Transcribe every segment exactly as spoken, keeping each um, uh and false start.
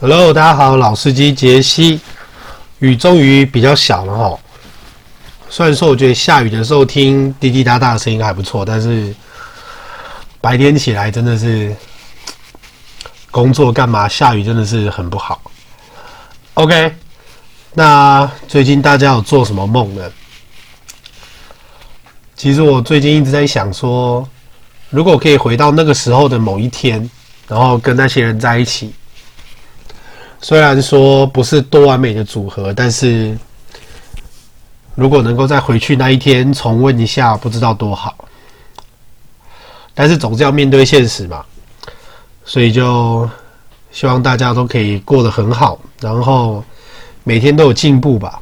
Hello， 大家好，老司机杰西。雨终于比较小了齁，虽然说我觉得下雨的时候听滴滴答答的声音还不错，但是白天起来真的是工作干嘛，下雨真的是很不好。OK， 那最近大家有做什么梦呢？其实我最近一直在想说，如果可以回到那个时候的某一天，然后跟那些人在一起。虽然说不是多完美的组合，但是如果能够再回去那一天重温一下，不知道多好。但是总是要面对现实嘛，所以就希望大家都可以过得很好，然后每天都有进步吧。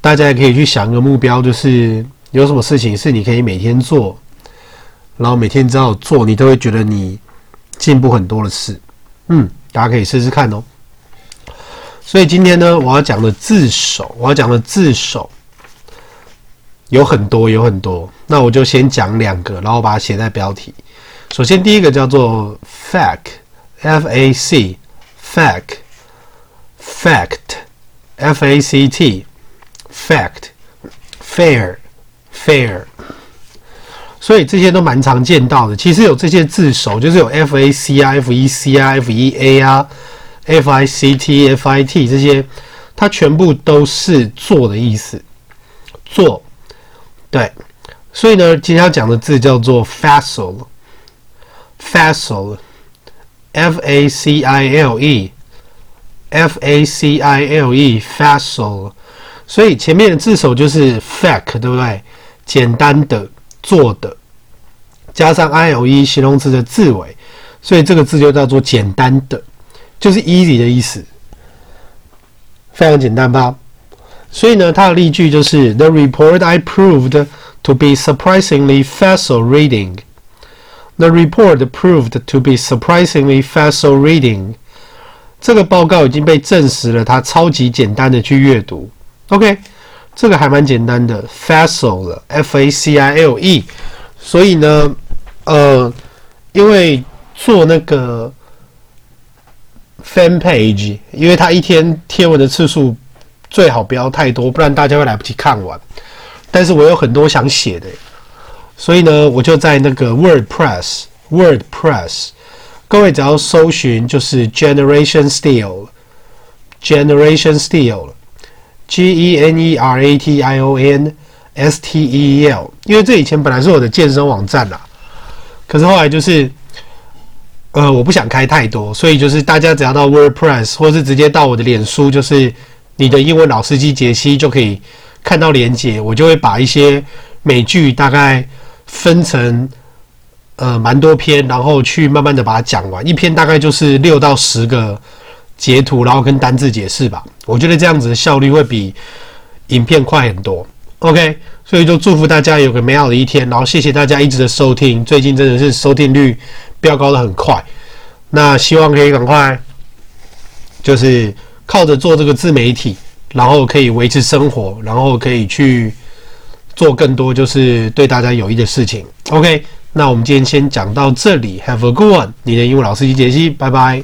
大家也可以去想一个目标，就是有什么事情是你可以每天做，然后每天只要做，你都会觉得你进步很多的事。嗯，大家可以试试看哦。所以今天呢，我要讲的自首，我要讲的自首有很多有很多，那我就先讲两个，然后把它写在标题。首先第一个叫做 fact，F A C， fact， fact，F A C T， fact，fair，fair， 所以这些都蛮常见到的。其实有这些自首，就是有 F A C 啊、F E C 啊、F E A 啊。F I C T、F I T 这些，它全部都是做的意思，做，对，所以呢，今天要讲的字叫做 facile，facile，F A C I L E，F A C I L E，facile， 所以前面的字首就是 fac， 对不对？简单的做的，加上 I L E 形容词的字尾，所以这个字就叫做简单的。就是 easy 的意思，非常简单吧？所以呢，它的例句就是 The report I proved to be surprisingly facile reading. The report proved to be surprisingly facile reading. 这个报告已经被证实了，它超级简单的去阅读。OK， 这个还蛮简单的 ，facile 了 ，F A C I L E。所以呢，呃，因为做那个。Fan page， 因为他一天贴文的次数最好不要太多，不然大家会来不及看完。但是我有很多想写的，所以呢，我就在那个 WordPress， WordPress， 各位只要搜寻就是 generation steel，generation steel，G E N E R A T I O N S T E E L， 因为这以前本来是我的健身网站啦，可是后来就是。呃，我不想开太多，所以就是大家只要到 WordPress 或是直接到我的脸书，就是你的英文老司机杰西就可以看到连结。我就会把一些美剧大概分成呃蛮多篇，然后去慢慢的把它讲完。一篇大概就是六到十个截图，然后跟单字解释吧。我觉得这样子的效率会比影片快很多。OK， 所以就祝福大家有个美好的一天，然后谢谢大家一直的收听。最近真的是收听率飙高的很快，那希望可以赶快，就是靠着做这个自媒体，然后可以维持生活，然后可以去做更多就是对大家有益的事情。OK， 那我们今天先讲到这里 ，Have a good one， 你的英文老司机杰西，拜拜。